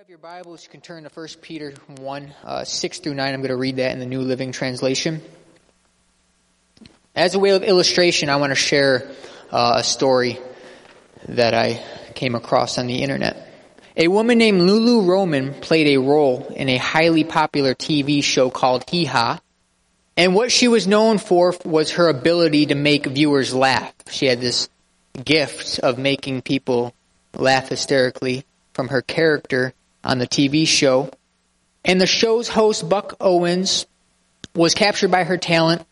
have your Bibles, you can turn to 1 Peter 1, 6 through 9. I'm going to read that in the New Living Translation. As a way of illustration, I want to share a story that I came across on the internet. A woman named Lulu Roman played a role in a highly popular TV show called Hee Haw. And what she was known for was her ability to make viewers laugh. She had this gift of making people laugh hysterically from her character on the TV show. And the show's host, Buck Owens, was captured by her talent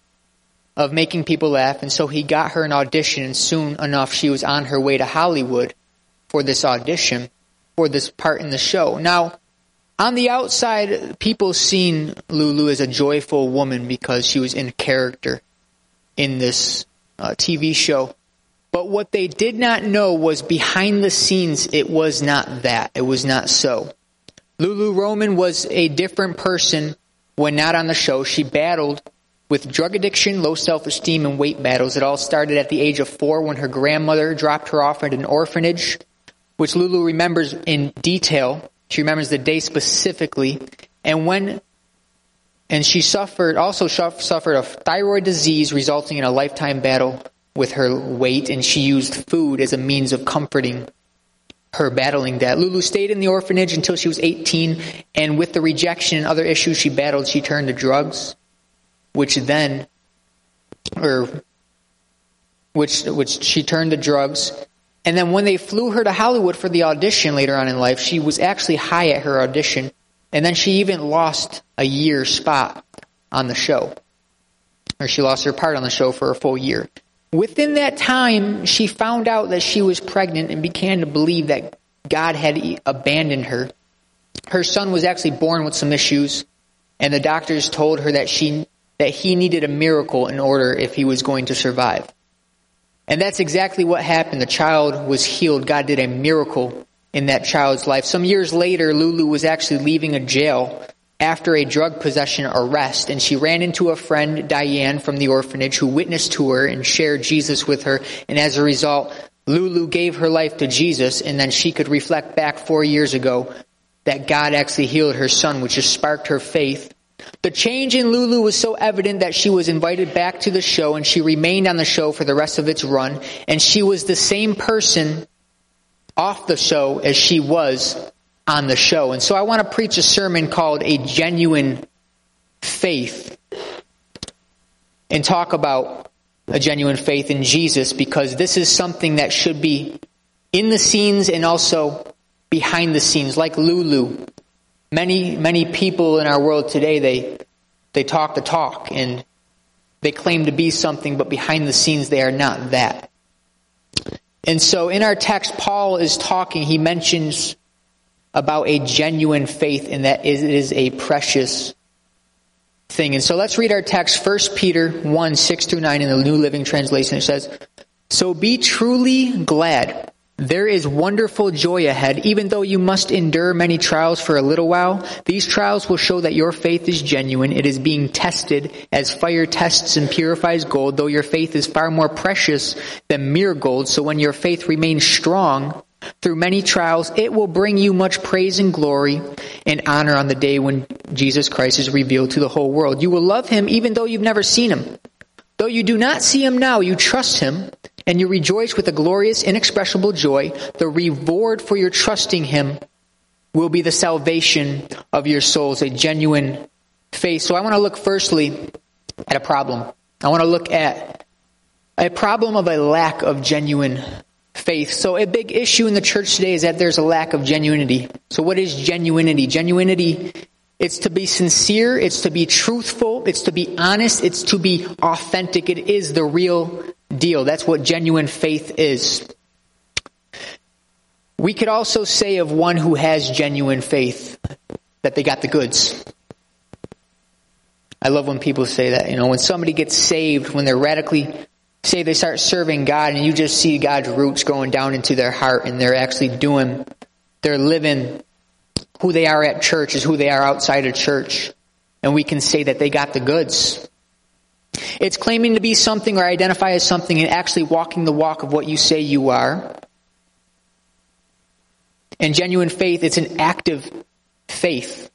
of making people laugh, and so he got her an audition, and soon enough she was on her way to Hollywood for this audition, for this part in the show. Now, on the outside, people seen Lulu as a joyful woman because she was in character in this TV show. But what they did not know was behind the scenes, it was not that. It was not so. Lulu Roman was a different person when not on the show. She battled with drug addiction, low self-esteem, and weight battles. It all started at the age of 4 when her grandmother dropped her off at an orphanage, which Lulu remembers in detail. She remembers the day specifically. And she suffered a thyroid disease, resulting in a lifetime battle with her weight, and she used food as a means of comforting her battling that. Lulu stayed in the orphanage until she was 18, and with the rejection and other issues she battled, she turned to drugs, and then when they flew her to Hollywood for the audition later on in life, she was actually high at her audition, and then she even lost a year spot on the show, or she lost her part on the show for a full year. Within that time, she found out that she was pregnant and began to believe that God had abandoned her. Her son was actually born with some issues, and the doctors told her that he needed a miracle in order if he was going to survive. And that's exactly what happened. The child was healed. God did a miracle in that child's life. Some years later, Lulu was actually leaving a jail after a drug possession arrest, and she ran into a friend, Diane, from the orphanage, who witnessed to her and shared Jesus with her, and as a result, Lulu gave her life to Jesus, and then she could reflect back 4 years ago that God actually healed her son, which just sparked her faith. The change in Lulu was so evident that she was invited back to the show, and she remained on the show for the rest of its run, and she was the same person off the show as she was on the show. And so I want to preach a sermon called A Genuine Faith, and talk about a genuine faith in Jesus, because this is something that should be in the scenes and also behind the scenes. Like Lulu, many people in our world today, they talk the talk and they claim to be something, but behind the scenes they are not that. And so in our text, Paul is talking, he mentions about a genuine faith, and that it is a precious thing. And so let's read our text, 1 Peter 1, 6 through 9 in the New Living Translation. It says, "So be truly glad. There is wonderful joy ahead, even though you must endure many trials for a little while. These trials will show that your faith is genuine. It is being tested as fire tests and purifies gold, though your faith is far more precious than mere gold. So when your faith remains strong through many trials, it will bring you much praise and glory and honor on the day when Jesus Christ is revealed to the whole world. You will love him even though you've never seen him. Though you do not see him now, you trust him and you rejoice with a glorious, inexpressible joy. The reward for your trusting him will be the salvation of your souls," a genuine faith. So I want to look firstly at a problem. I want to look at a problem of a lack of genuine faith. So a big issue in the church today is that there's a lack of genuinity. So what is genuinity? Genuinity, it's to be sincere, it's to be truthful, it's to be honest, it's to be authentic. It is the real deal. That's what genuine faith is. We could also say of one who has genuine faith that they got the goods. I love when people say that, when somebody gets saved, when they're radically say they start serving God, and you just see God's roots going down into their heart, and they're actually living who they are at church is who they are outside of church. And we can say that they got the goods. It's claiming to be something or identify as something and actually walking the walk of what you say you are. And genuine faith, it's an active faith.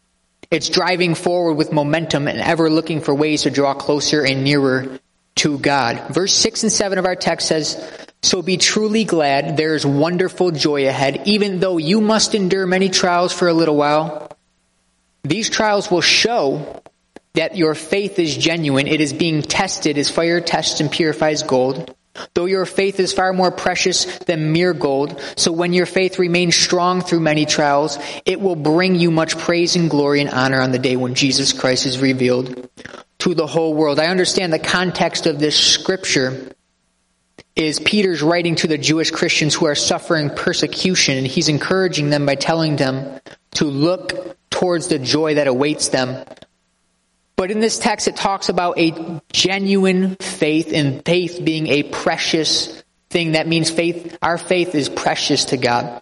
It's driving forward with momentum and ever looking for ways to draw closer and nearer to God. Verse 6 and 7 of our text says, "So be truly glad, there is wonderful joy ahead, even though you must endure many trials for a little while. These trials will show that your faith is genuine. It is being tested as fire tests and purifies gold. Though your faith is far more precious than mere gold, so when your faith remains strong through many trials, it will bring you much praise and glory and honor on the day when Jesus Christ is revealed to the whole world." I understand the context of this scripture is Peter's writing to the Jewish Christians who are suffering persecution, and he's encouraging them by telling them to look towards the joy that awaits them. But in this text, it talks about a genuine faith, and faith being a precious thing. That means faith. Our faith is precious to God,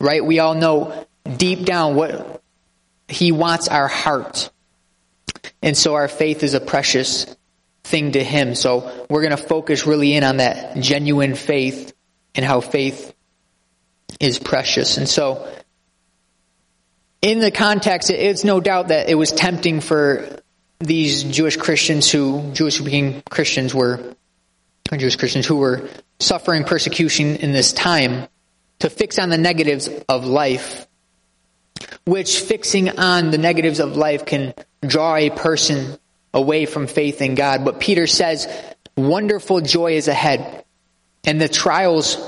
right? We all know deep down what He wants, our heart. And so our faith is a precious thing to Him. So we're going to focus really in on that genuine faith and how faith is precious. And so in the context, it's no doubt that it was tempting for these Jewish Christians who were suffering persecution in this time to fix on the negatives of life, which fixing on the negatives of life can draw a person away from faith in God. But Peter says, wonderful joy is ahead, and the trials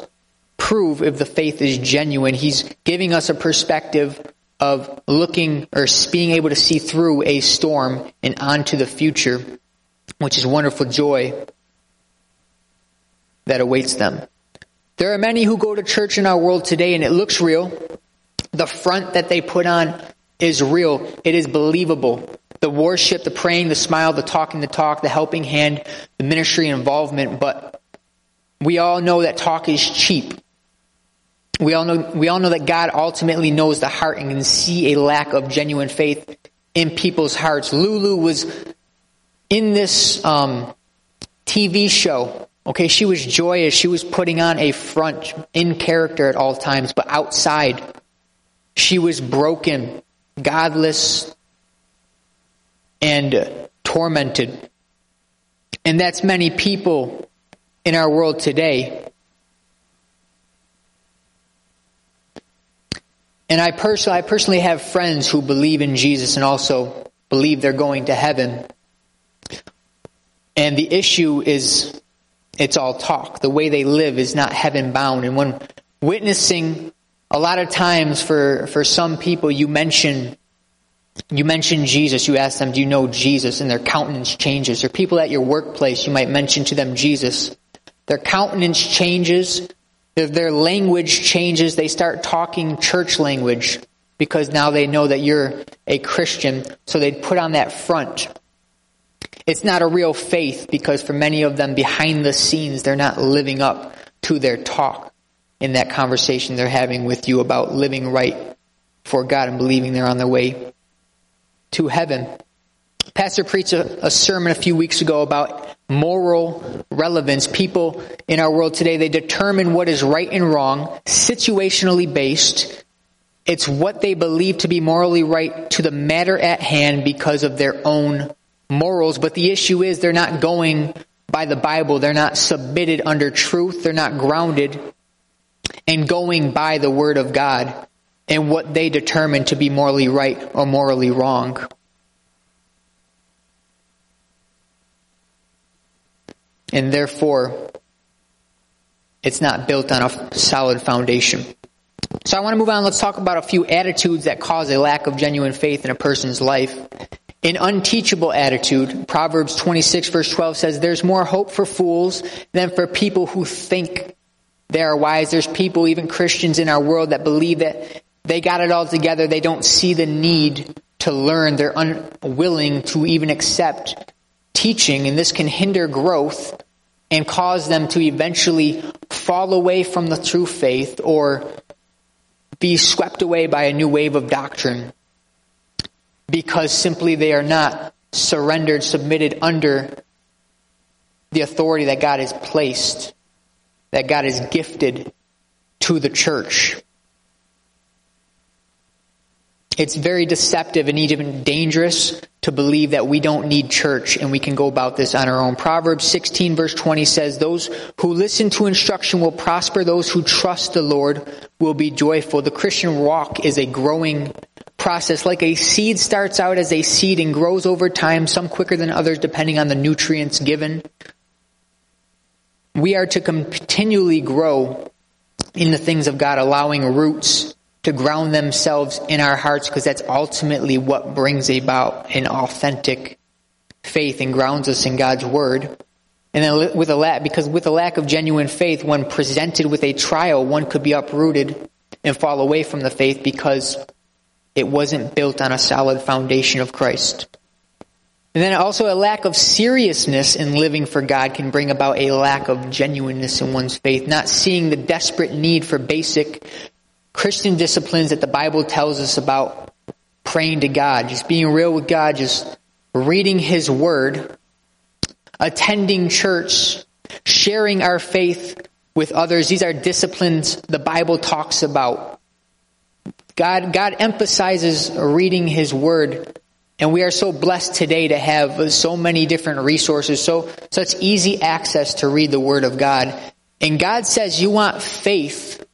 prove if the faith is genuine. He's giving us a perspective of looking or being able to see through a storm and onto the future, which is wonderful joy that awaits them. There are many who go to church in our world today, and it looks real. The front that they put on is real. It is believable. The worship, the praying, the smile, the talking, the talk, the helping hand, the ministry involvement. But we all know that talk is cheap. We all know that God ultimately knows the heart and can see a lack of genuine faith in people's hearts. Lulu was in this TV show. Okay, she was joyous. She was putting on a front, in character at all times, but outside, she was broken, godless, and tormented. And that's many people in our world today. And I personally have friends who believe in Jesus and also believe they're going to heaven. And the issue is, it's all talk. The way they live is not heaven-bound. And when witnessing, a lot of times for some people, you mention Jesus. You ask them, do you know Jesus? And their countenance changes. Or people at your workplace, you might mention to them Jesus. Their countenance changes. Their language changes. They start talking church language because now they know that you're a Christian. So they put on that front. It's not a real faith because for many of them, behind the scenes, they're not living up to their talk in that conversation they're having with you about living right for God and believing they're on their way to heaven. Pastor preached a sermon a few weeks ago about moral relevance. People in our world today, they determine what is right and wrong, situationally based. It's what they believe to be morally right to the matter at hand because of their own morals. But the issue is they're not going by the Bible. They're not submitted under truth. They're not grounded and going by the Word of God and what they determine to be morally right or morally wrong. And therefore, it's not built on a solid foundation. So I want to move on. Let's talk about a few attitudes that cause a lack of genuine faith in a person's life. An unteachable attitude, Proverbs 26 verse 12 says, there's more hope for fools than for people who think they are wise. There's people, even Christians in our world, that believe that they got it all together. They don't see the need to learn. They're unwilling to even accept teaching, and this can hinder growth and cause them to eventually fall away from the true faith or be swept away by a new wave of doctrine because simply they are not surrendered, submitted under the authority that God has placed, that God has gifted to the church. It's very deceptive and even dangerous to believe that we don't need church and we can go about this on our own. Proverbs 16 verse 20 says, "Those who listen to instruction will prosper. Those who trust the Lord will be joyful." The Christian walk is a growing process. Like a seed starts out as a seed and grows over time, some quicker than others depending on the nutrients given. We are to continually grow in the things of God, allowing roots to ground themselves in our hearts, because that's ultimately what brings about an authentic faith and grounds us in God's Word. And then with a lack of genuine faith, when presented with a trial, one could be uprooted and fall away from the faith because it wasn't built on a solid foundation of Christ. And then also a lack of seriousness in living for God can bring about a lack of genuineness in one's faith, not seeing the desperate need for basic Christian disciplines that the Bible tells us about, praying to God, just being real with God, just reading His Word, attending church, sharing our faith with others. These are disciplines the Bible talks about. God emphasizes reading His Word, and we are so blessed today to have so many different resources, such easy access to read the Word of God. And God says, you want faith?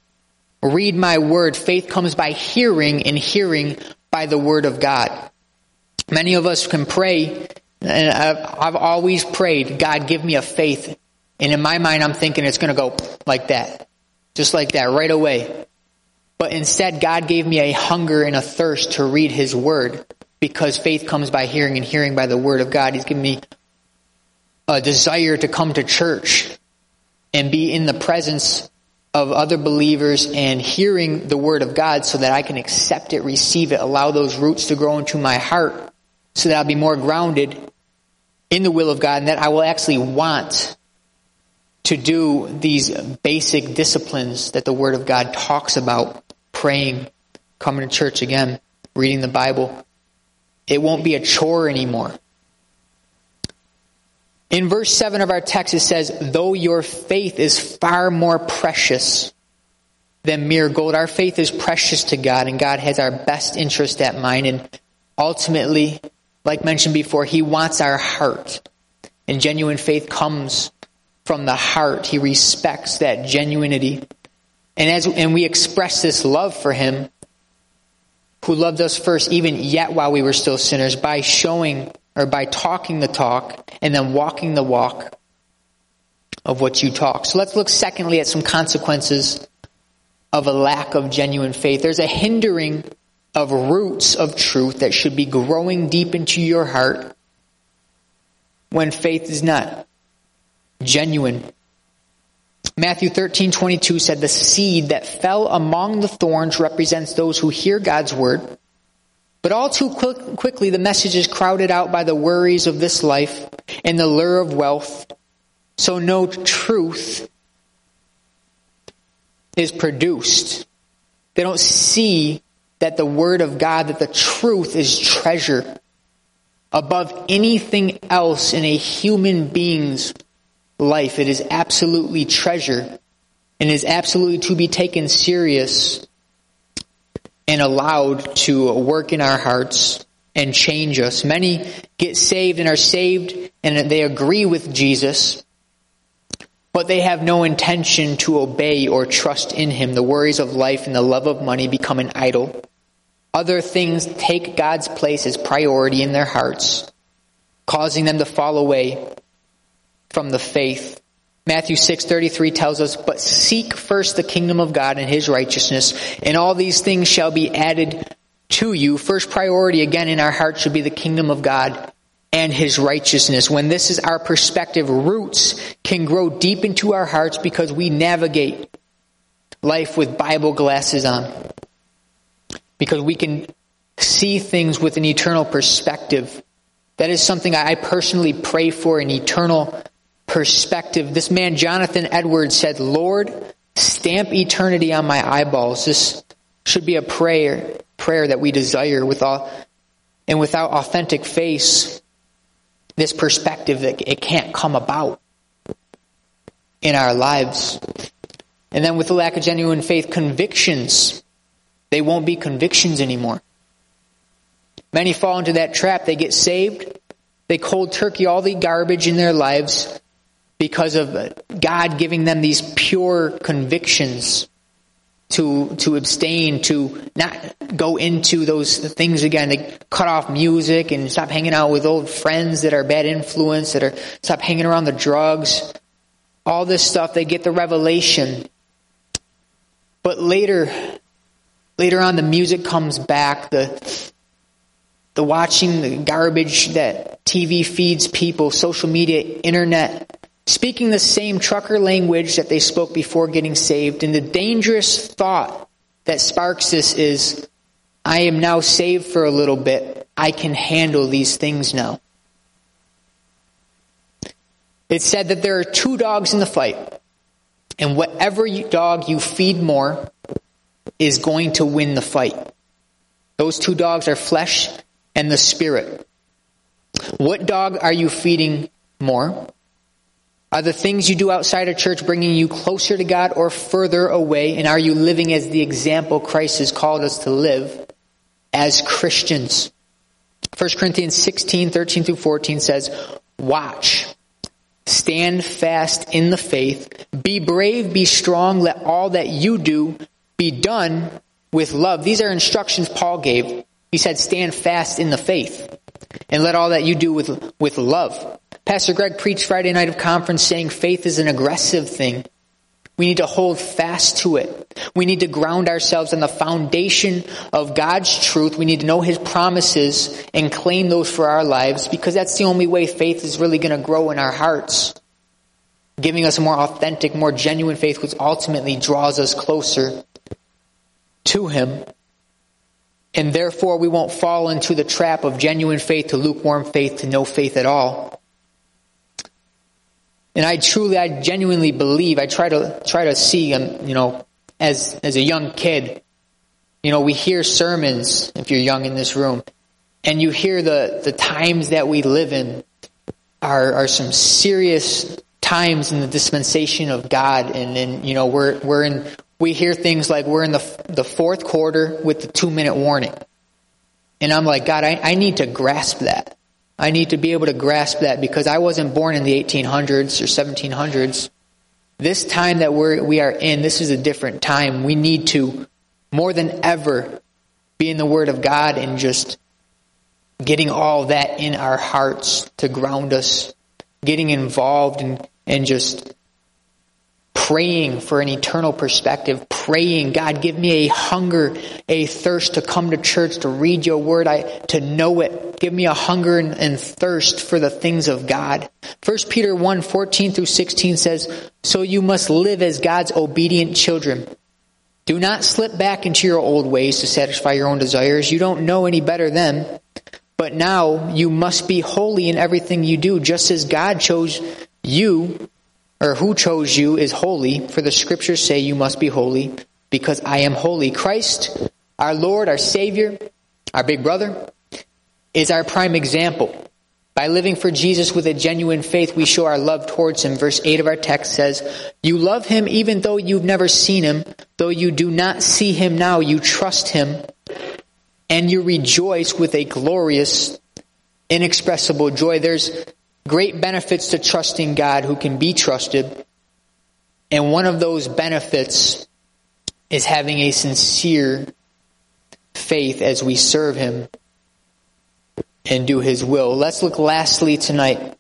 Read my word. Faith comes by hearing, and hearing by the word of God. Many of us can pray, and I've always prayed, God, give me a faith. And in my mind, I'm thinking it's going to go like that. Just like that, right away. But instead, God gave me a hunger and a thirst to read His word, because faith comes by hearing, and hearing by the word of God. He's given me a desire to come to church and be in the presence of other believers and hearing the word of God so that I can accept it, receive it, allow those roots to grow into my heart so that I'll be more grounded in the will of God, and that I will actually want to do these basic disciplines that the word of God talks about: praying, coming to church again, reading the Bible. It won't be a chore anymore. In verse 7 of our text, it says, though your faith is far more precious than mere gold. Our faith is precious to God, and God has our best interest at mind. And ultimately, like mentioned before, He wants our heart. And genuine faith comes from the heart. He respects that genuinity. And we express this love for Him, who loved us first, even yet while we were still sinners, by showing, or by talking the talk and then walking the walk of what you talk. So let's look secondly at some consequences of a lack of genuine faith. There's a hindering of roots of truth that should be growing deep into your heart when faith is not genuine. Matthew 13:22 said, the seed that fell among the thorns represents those who hear God's word, but all too quickly, the message is crowded out by the worries of this life and the lure of wealth. So no truth is produced. They don't see that the word of God, that the truth is treasure above anything else in a human being's life. It is absolutely treasure and is absolutely to be taken seriously and allowed to work in our hearts and change us. Many get saved and are saved, and they agree with Jesus, but they have no intention to obey or trust in Him. The worries of life and the love of money become an idol. Other things take God's place as priority in their hearts, causing them to fall away from the faith. Matthew 6:33 tells us, but seek first the kingdom of God and His righteousness, and all these things shall be added to you. First priority, again, in our heart should be the kingdom of God and His righteousness. When this is our perspective, roots can grow deep into our hearts because we navigate life with Bible glasses on, because we can see things with an eternal perspective. That is something I personally pray for, an eternal perspective. This man, Jonathan Edwards, said, Lord, stamp eternity on my eyeballs. This should be a prayer that we desire with all, and without authentic faith, this perspective, that it can't come about in our lives. And then with the lack of genuine faith, convictions, they won't be convictions anymore. Many fall into that trap. They get saved. They cold turkey all the garbage in their lives because of God giving them these pure convictions to abstain, to not go into those things again, to cut off music and stop hanging out with old friends that are bad influence, stop hanging around the drugs, all this stuff. They get the revelation. But later on, the music comes back, the watching the garbage that TV feeds people, social media, internet, speaking the same trucker language that they spoke before getting saved. And the dangerous thought that sparks this is, I am now saved for a little bit. I can handle these things now. It's said that there are two dogs in the fight. And whatever dog you feed more is going to win the fight. Those two dogs are flesh and the spirit. What dog are you feeding more? Are the things you do outside of church bringing you closer to God or further away? And are you living as the example Christ has called us to live as Christians? 1 Corinthians 16:13-14 says, watch, stand fast in the faith, be brave, be strong, let all that you do be done with love. These are instructions Paul gave. He said, stand fast in the faith and let all that you do with love. Pastor Greg preached Friday night of conference saying faith is an aggressive thing. We need to hold fast to it. We need to ground ourselves on the foundation of God's truth. We need to know His promises and claim those for our lives, because that's the only way faith is really going to grow in our hearts, giving us a more authentic, more genuine faith, which ultimately draws us closer to Him. And therefore, we won't fall into the trap of genuine faith to lukewarm faith to no faith at all. And I genuinely believe, I try to see, as a young kid, we hear sermons, if you're young in this room, and you hear the times that we live in are some serious times in the dispensation of God. And we hear things like we're in the fourth quarter with the 2-minute warning. And I'm like, God, I need to grasp that. I need to be able to grasp that, because I wasn't born in the 1800s or 1700s. This time that we are in, this is a different time. We need to, more than ever, be in the Word of God and just getting all that in our hearts to ground us, getting involved and just praying for an eternal perspective, praying, God, give me a hunger, a thirst to come to church, to read your word, to know it. Give me a hunger and thirst for the things of God. 1 Peter 1:14-16 says, so you must live as God's obedient children. Do not slip back into your old ways to satisfy your own desires. You don't know any better then, but now you must be holy in everything you do, just as God chose you, or who chose you is holy, for the scriptures say you must be holy because I am holy. Christ, our Lord, our Savior, our big brother, is our prime example. By living for Jesus with a genuine faith, we show our love towards Him. Verse 8 of our text says, you love Him even though you've never seen Him. Though you do not see Him now, you trust Him, and you rejoice with a glorious, inexpressible joy. There's great benefits to trusting God, who can be trusted. And one of those benefits is having a sincere faith as we serve Him and do His will. Let's look lastly tonight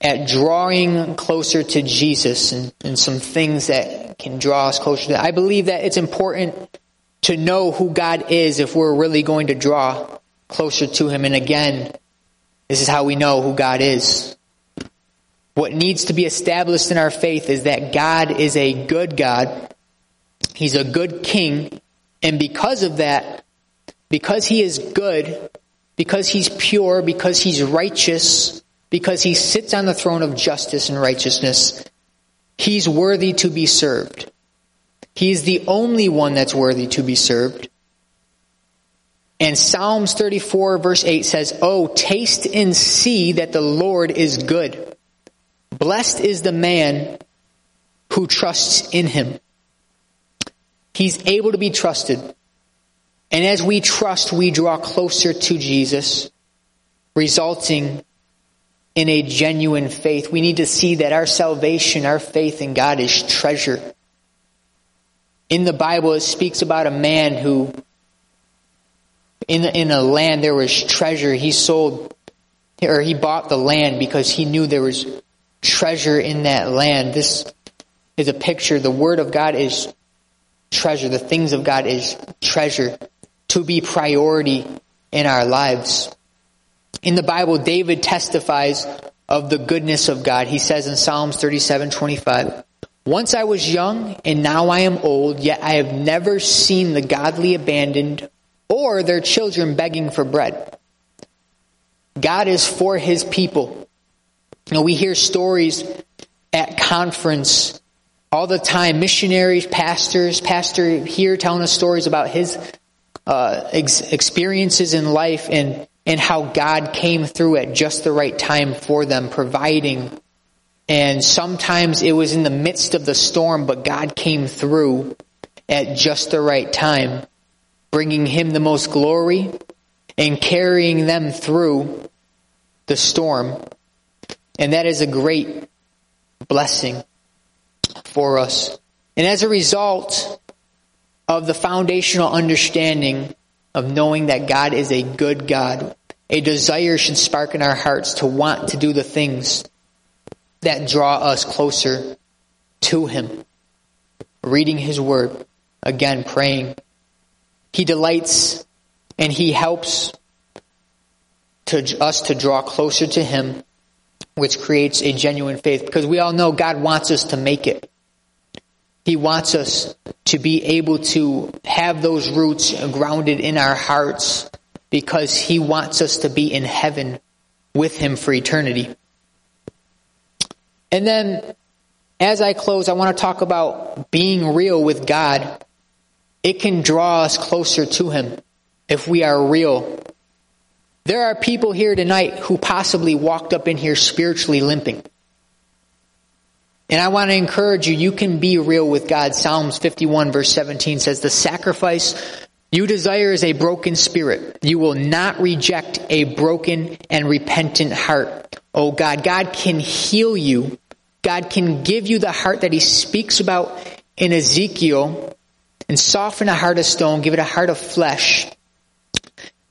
at drawing closer to Jesus and some things that can draw us closer to that. I believe that it's important to know who God is if we're really going to draw closer to Him. And again, this is how we know who God is. What needs to be established in our faith is that God is a good God. He's a good king. And because of that, because He is good, because He's pure, because He's righteous, because He sits on the throne of justice and righteousness, He's worthy to be served. He is the only one that's worthy to be served. And Psalms 34:8 says, oh, taste and see that the Lord is good. Blessed is the man who trusts in Him. He's able to be trusted. And as we trust, we draw closer to Jesus, resulting in a genuine faith. We need to see that our salvation, our faith in God is treasure. In the Bible, it speaks about a man who, in a land there was treasure. He sold, or he bought the land because he knew there was treasure in that land. This is a picture. The Word of God is treasure. The things of God is treasure to be priority in our lives. In the Bible, David testifies of the goodness of God. He says in Psalms 37:25, "Once I was young, and now I am old, yet I have never seen the godly abandoned or their children begging for bread." God is for His people. You know, we hear stories at conference all the time. Missionaries, pastor here telling us stories about his experiences in life and how God came through at just the right time for them, providing. And sometimes it was in the midst of the storm, but God came through at just the right time, bringing Him the most glory and carrying them through the storm. And that is a great blessing for us. And as a result of the foundational understanding of knowing that God is a good God, a desire should spark in our hearts to want to do the things that draw us closer to Him. Reading His Word. Again, praying. He delights and He helps us to draw closer to Him, which creates a genuine faith. Because we all know God wants us to make it. He wants us to be able to have those roots grounded in our hearts, because He wants us to be in heaven with Him for eternity. And then, as I close, I want to talk about being real with God. It can draw us closer to Him if we are real. There are people here tonight who possibly walked up in here spiritually limping. And I want to encourage you, you can be real with God. Psalms 51 verse 17 says, "The sacrifice you desire is a broken spirit. You will not reject a broken and repentant heart." Oh God, God can heal you. God can give you the heart that He speaks about in Ezekiel, and soften a heart of stone, give it a heart of flesh.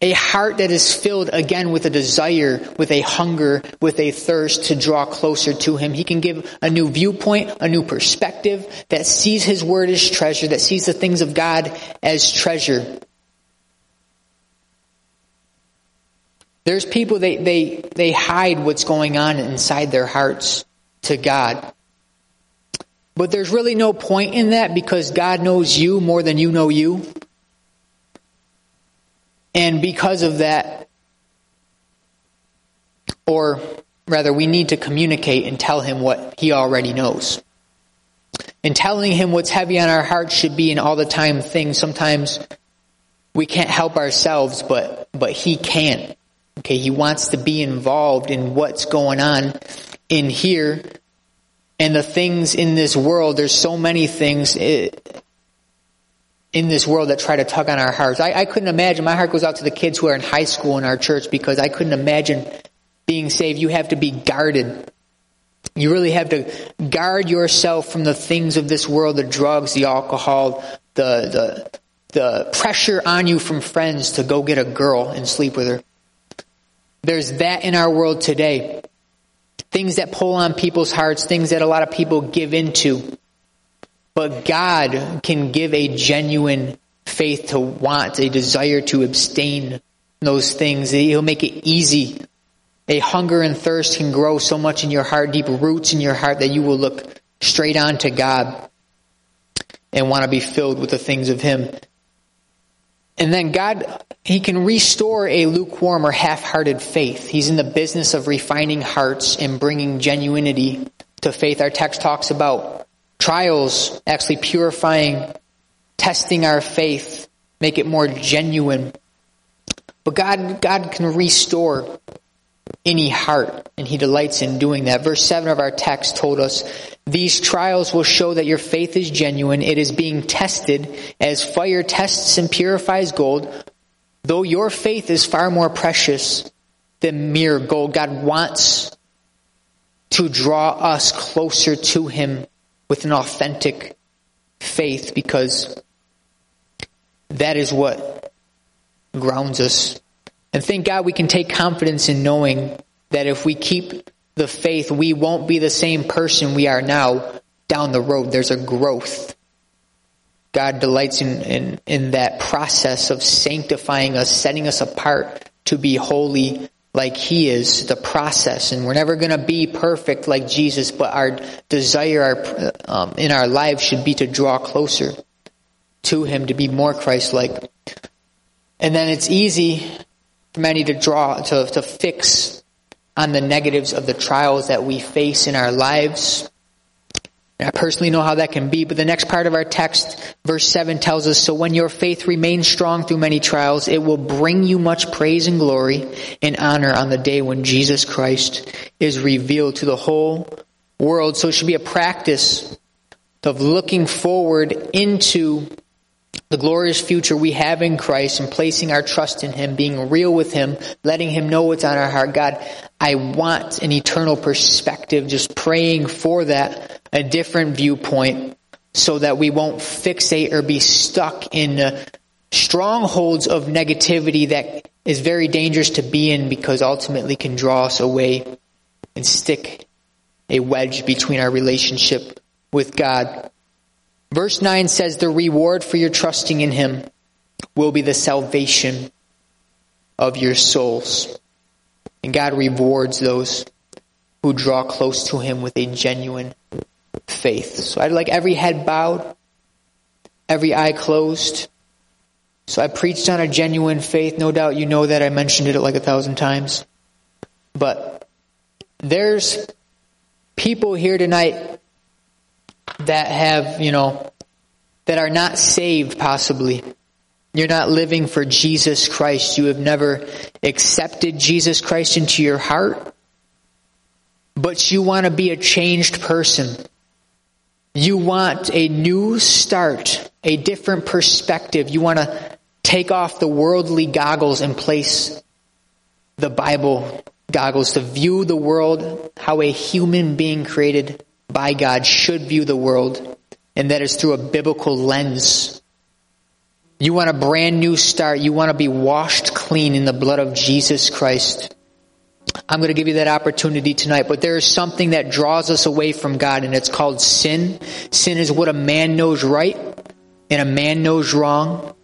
A heart that is filled again with a desire, with a hunger, with a thirst to draw closer to Him. He can give a new viewpoint, a new perspective that sees His Word as treasure, that sees the things of God as treasure. There's people, they hide what's going on inside their hearts to God. But there's really no point in that, because God knows you more than you know you. And because of that, or rather, we need to communicate and tell Him what He already knows. And telling Him what's heavy on our hearts should be an all the time thing. Sometimes we can't help ourselves, but He can. Okay, He wants to be involved in what's going on in here and the things in this world. There's so many things in this world that try to tug on our hearts. I couldn't imagine. My heart goes out to the kids who are in high school in our church, because I couldn't imagine being saved. You have to be guarded. You really have to guard yourself from the things of this world, the drugs, the alcohol, the pressure on you from friends to go get a girl and sleep with her. There's that in our world today. Things that pull on people's hearts, things that a lot of people give into. But God can give a genuine faith to want, a desire to abstain from those things. He'll make it easy. A hunger and thirst can grow so much in your heart, deep roots in your heart, that you will look straight on to God and want to be filled with the things of Him. And then God, He can restore a lukewarm or half-hearted faith. He's in the business of refining hearts and bringing genuinity to faith. Our text talks about trials actually purifying, testing our faith, make it more genuine. But God can restore any heart, and he delights in doing that. Verse 7 of our text told us, these trials will show that your faith is genuine. It is being tested as fire tests and purifies gold. Though your faith is far more precious than mere gold, God wants to draw us closer to him with an authentic faith, because that is what grounds us. And thank God we can take confidence in knowing that if we keep the faith, we won't be the same person we are now down the road. There's a growth. God delights in that process of sanctifying us, setting us apart to be holy like he is, the process. And we're never going to be perfect like Jesus, but our desire in our lives should be to draw closer to him, to be more Christ-like. And then it's easy for many to fix on the negatives of the trials that we face in our lives. And I personally know how that can be, but the next part of our text, verse 7, tells us, so when your faith remains strong through many trials, it will bring you much praise and glory and honor on the day when Jesus Christ is revealed to the whole world. So it should be a practice of looking forward into the glorious future we have in Christ and placing our trust in him, being real with him, letting him know what's on our heart. God, I want an eternal perspective, just praying for that, a different viewpoint, so that we won't fixate or be stuck in strongholds of negativity that is very dangerous to be in, because ultimately can draw us away and stick a wedge between our relationship with God. Verse 9 says, the reward for your trusting in him will be the salvation of your souls. And God rewards those who draw close to him with a genuine faith. So I'd like every head bowed, every eye closed. So I preached on a genuine faith. No doubt you know that. I mentioned it like 1,000 times. But there's people here tonight that have, that are not saved possibly. You're not living for Jesus Christ. You have never accepted Jesus Christ into your heart, but you want to be a changed person. You want a new start, a different perspective. You want to take off the worldly goggles and place the Bible goggles to view the world how a human being created by God should view the world, and that is through a biblical lens. You want a brand new start. You want to be washed clean in the blood of Jesus Christ. I'm going to give you that opportunity tonight, but there is something that draws us away from God, and it's called sin. Sin is what a man knows right and a man knows wrong,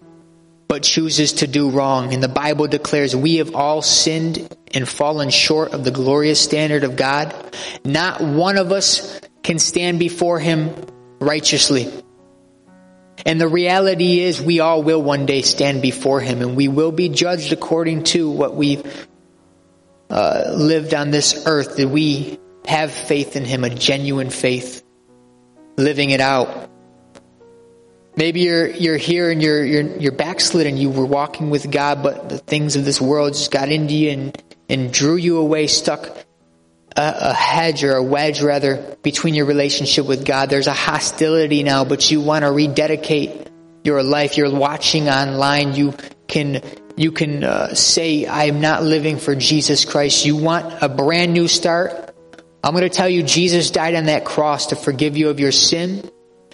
but chooses to do wrong. And the Bible declares we have all sinned and fallen short of the glorious standard of God. Not one of us can stand before him righteously. And the reality is we all will one day stand before him, and we will be judged according to what we've lived on this earth. That we have faith in him, a genuine faith, living it out. Maybe you're here and you're backslidden. You were walking with God, but the things of this world just got into you and drew you away, stuck a hedge or a wedge rather between your relationship with God. There's a hostility now, but you want to rededicate your life. You're watching online. You can say, I'm not living for Jesus Christ. You want a brand new start. I'm going to tell you, Jesus died on that cross to forgive you of your sin.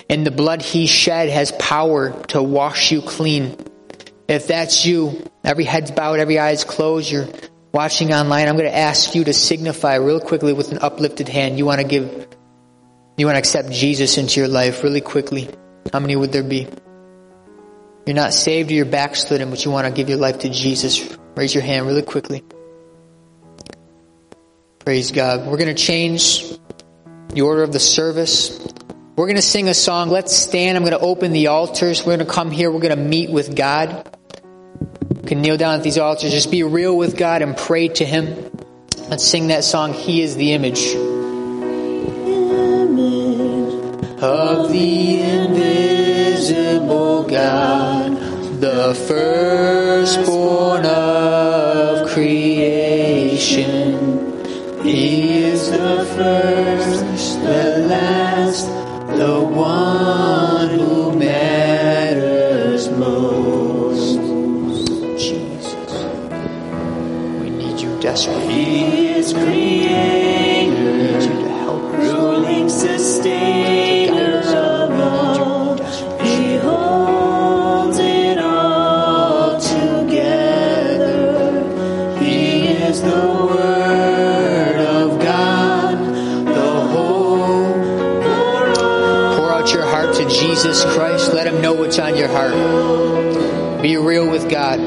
And the blood he shed has power to wash you clean. If that's you, every head's bowed, every eye's closed, you're watching online, I'm going to ask you to signify real quickly with an uplifted hand. You want to accept Jesus into your life really quickly. How many would there be? You're not saved or you're backslidden, but you want to give your life to Jesus. Raise your hand really quickly. Praise God. We're going to change the order of the service. We're going to sing a song. Let's stand. I'm going to open the altars. We're going to come here. We're going to meet with God. You can kneel down at these altars. Just be real with God and pray to him. Let's sing that song, He is the Image. Image of the invisible God, the firstborn of creation. desperately need you to help us, ruling sustainer of all, He holds it all together. He is the Word of God, the whole world. Pour out your heart to Jesus Christ. Let Him know what's on your heart. Be real with God.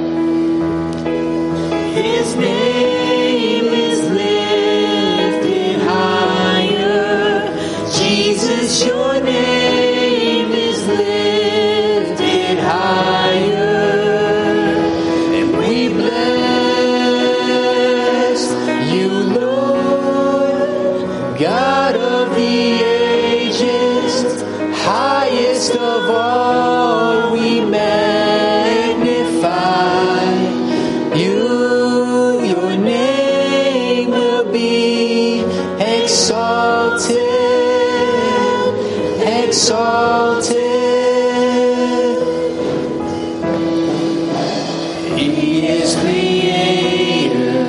His name is lifted higher. Jesus, your name is lifted higher. And we bless you, Lord, God of the ages, highest of all we magnify you. Exalted, He is creator,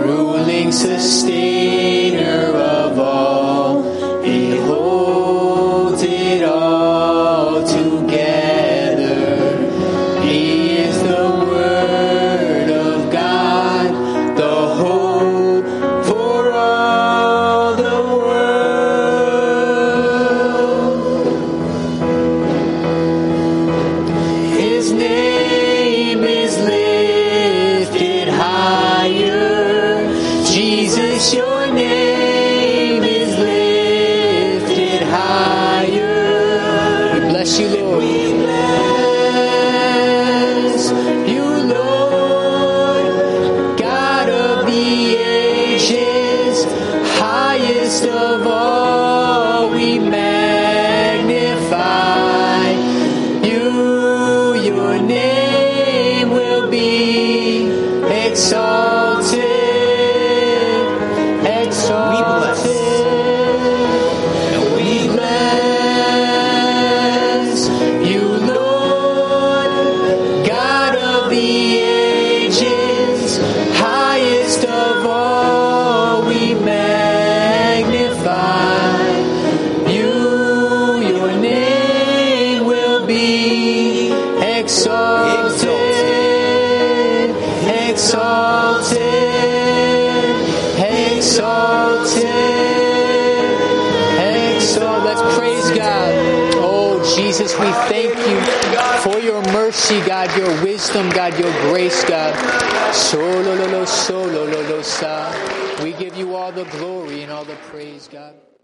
ruling sustainer of all. He holds it all together. He is the Word of God, the hope for all the world. Jesus, we thank you for your mercy, God, your wisdom, God, your grace, God. We give you all the glory and all the praise, God.